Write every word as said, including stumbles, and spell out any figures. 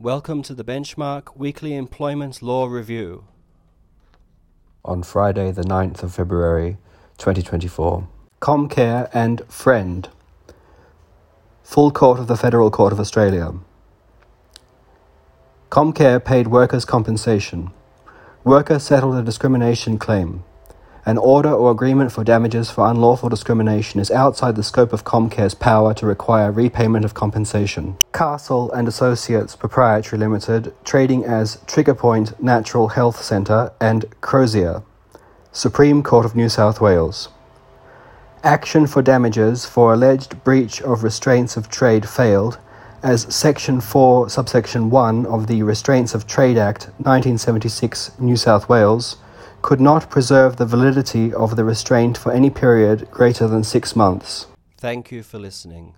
Welcome to the Benchmark Weekly Employment Law Review. On Friday the ninth of February twenty twenty-four, Comcare and Friend. Full Court of the Federal Court of Australia. Comcare paid workers' compensation. Worker settled a discrimination claim. An order or agreement for damages for unlawful discrimination is outside the scope of Comcare's power to require repayment of compensation. Castle and Associates Proprietary Limited, trading as Triggerpoint Natural Health Centre and Crozier, Supreme Court of New South Wales. Action for damages for alleged breach of restraints of trade failed, as Section four, Subsection one of the Restraints of Trade Act nineteen seventy-six, New South Wales, could not preserve the validity of the restraint for any period greater than six months. Thank you for listening.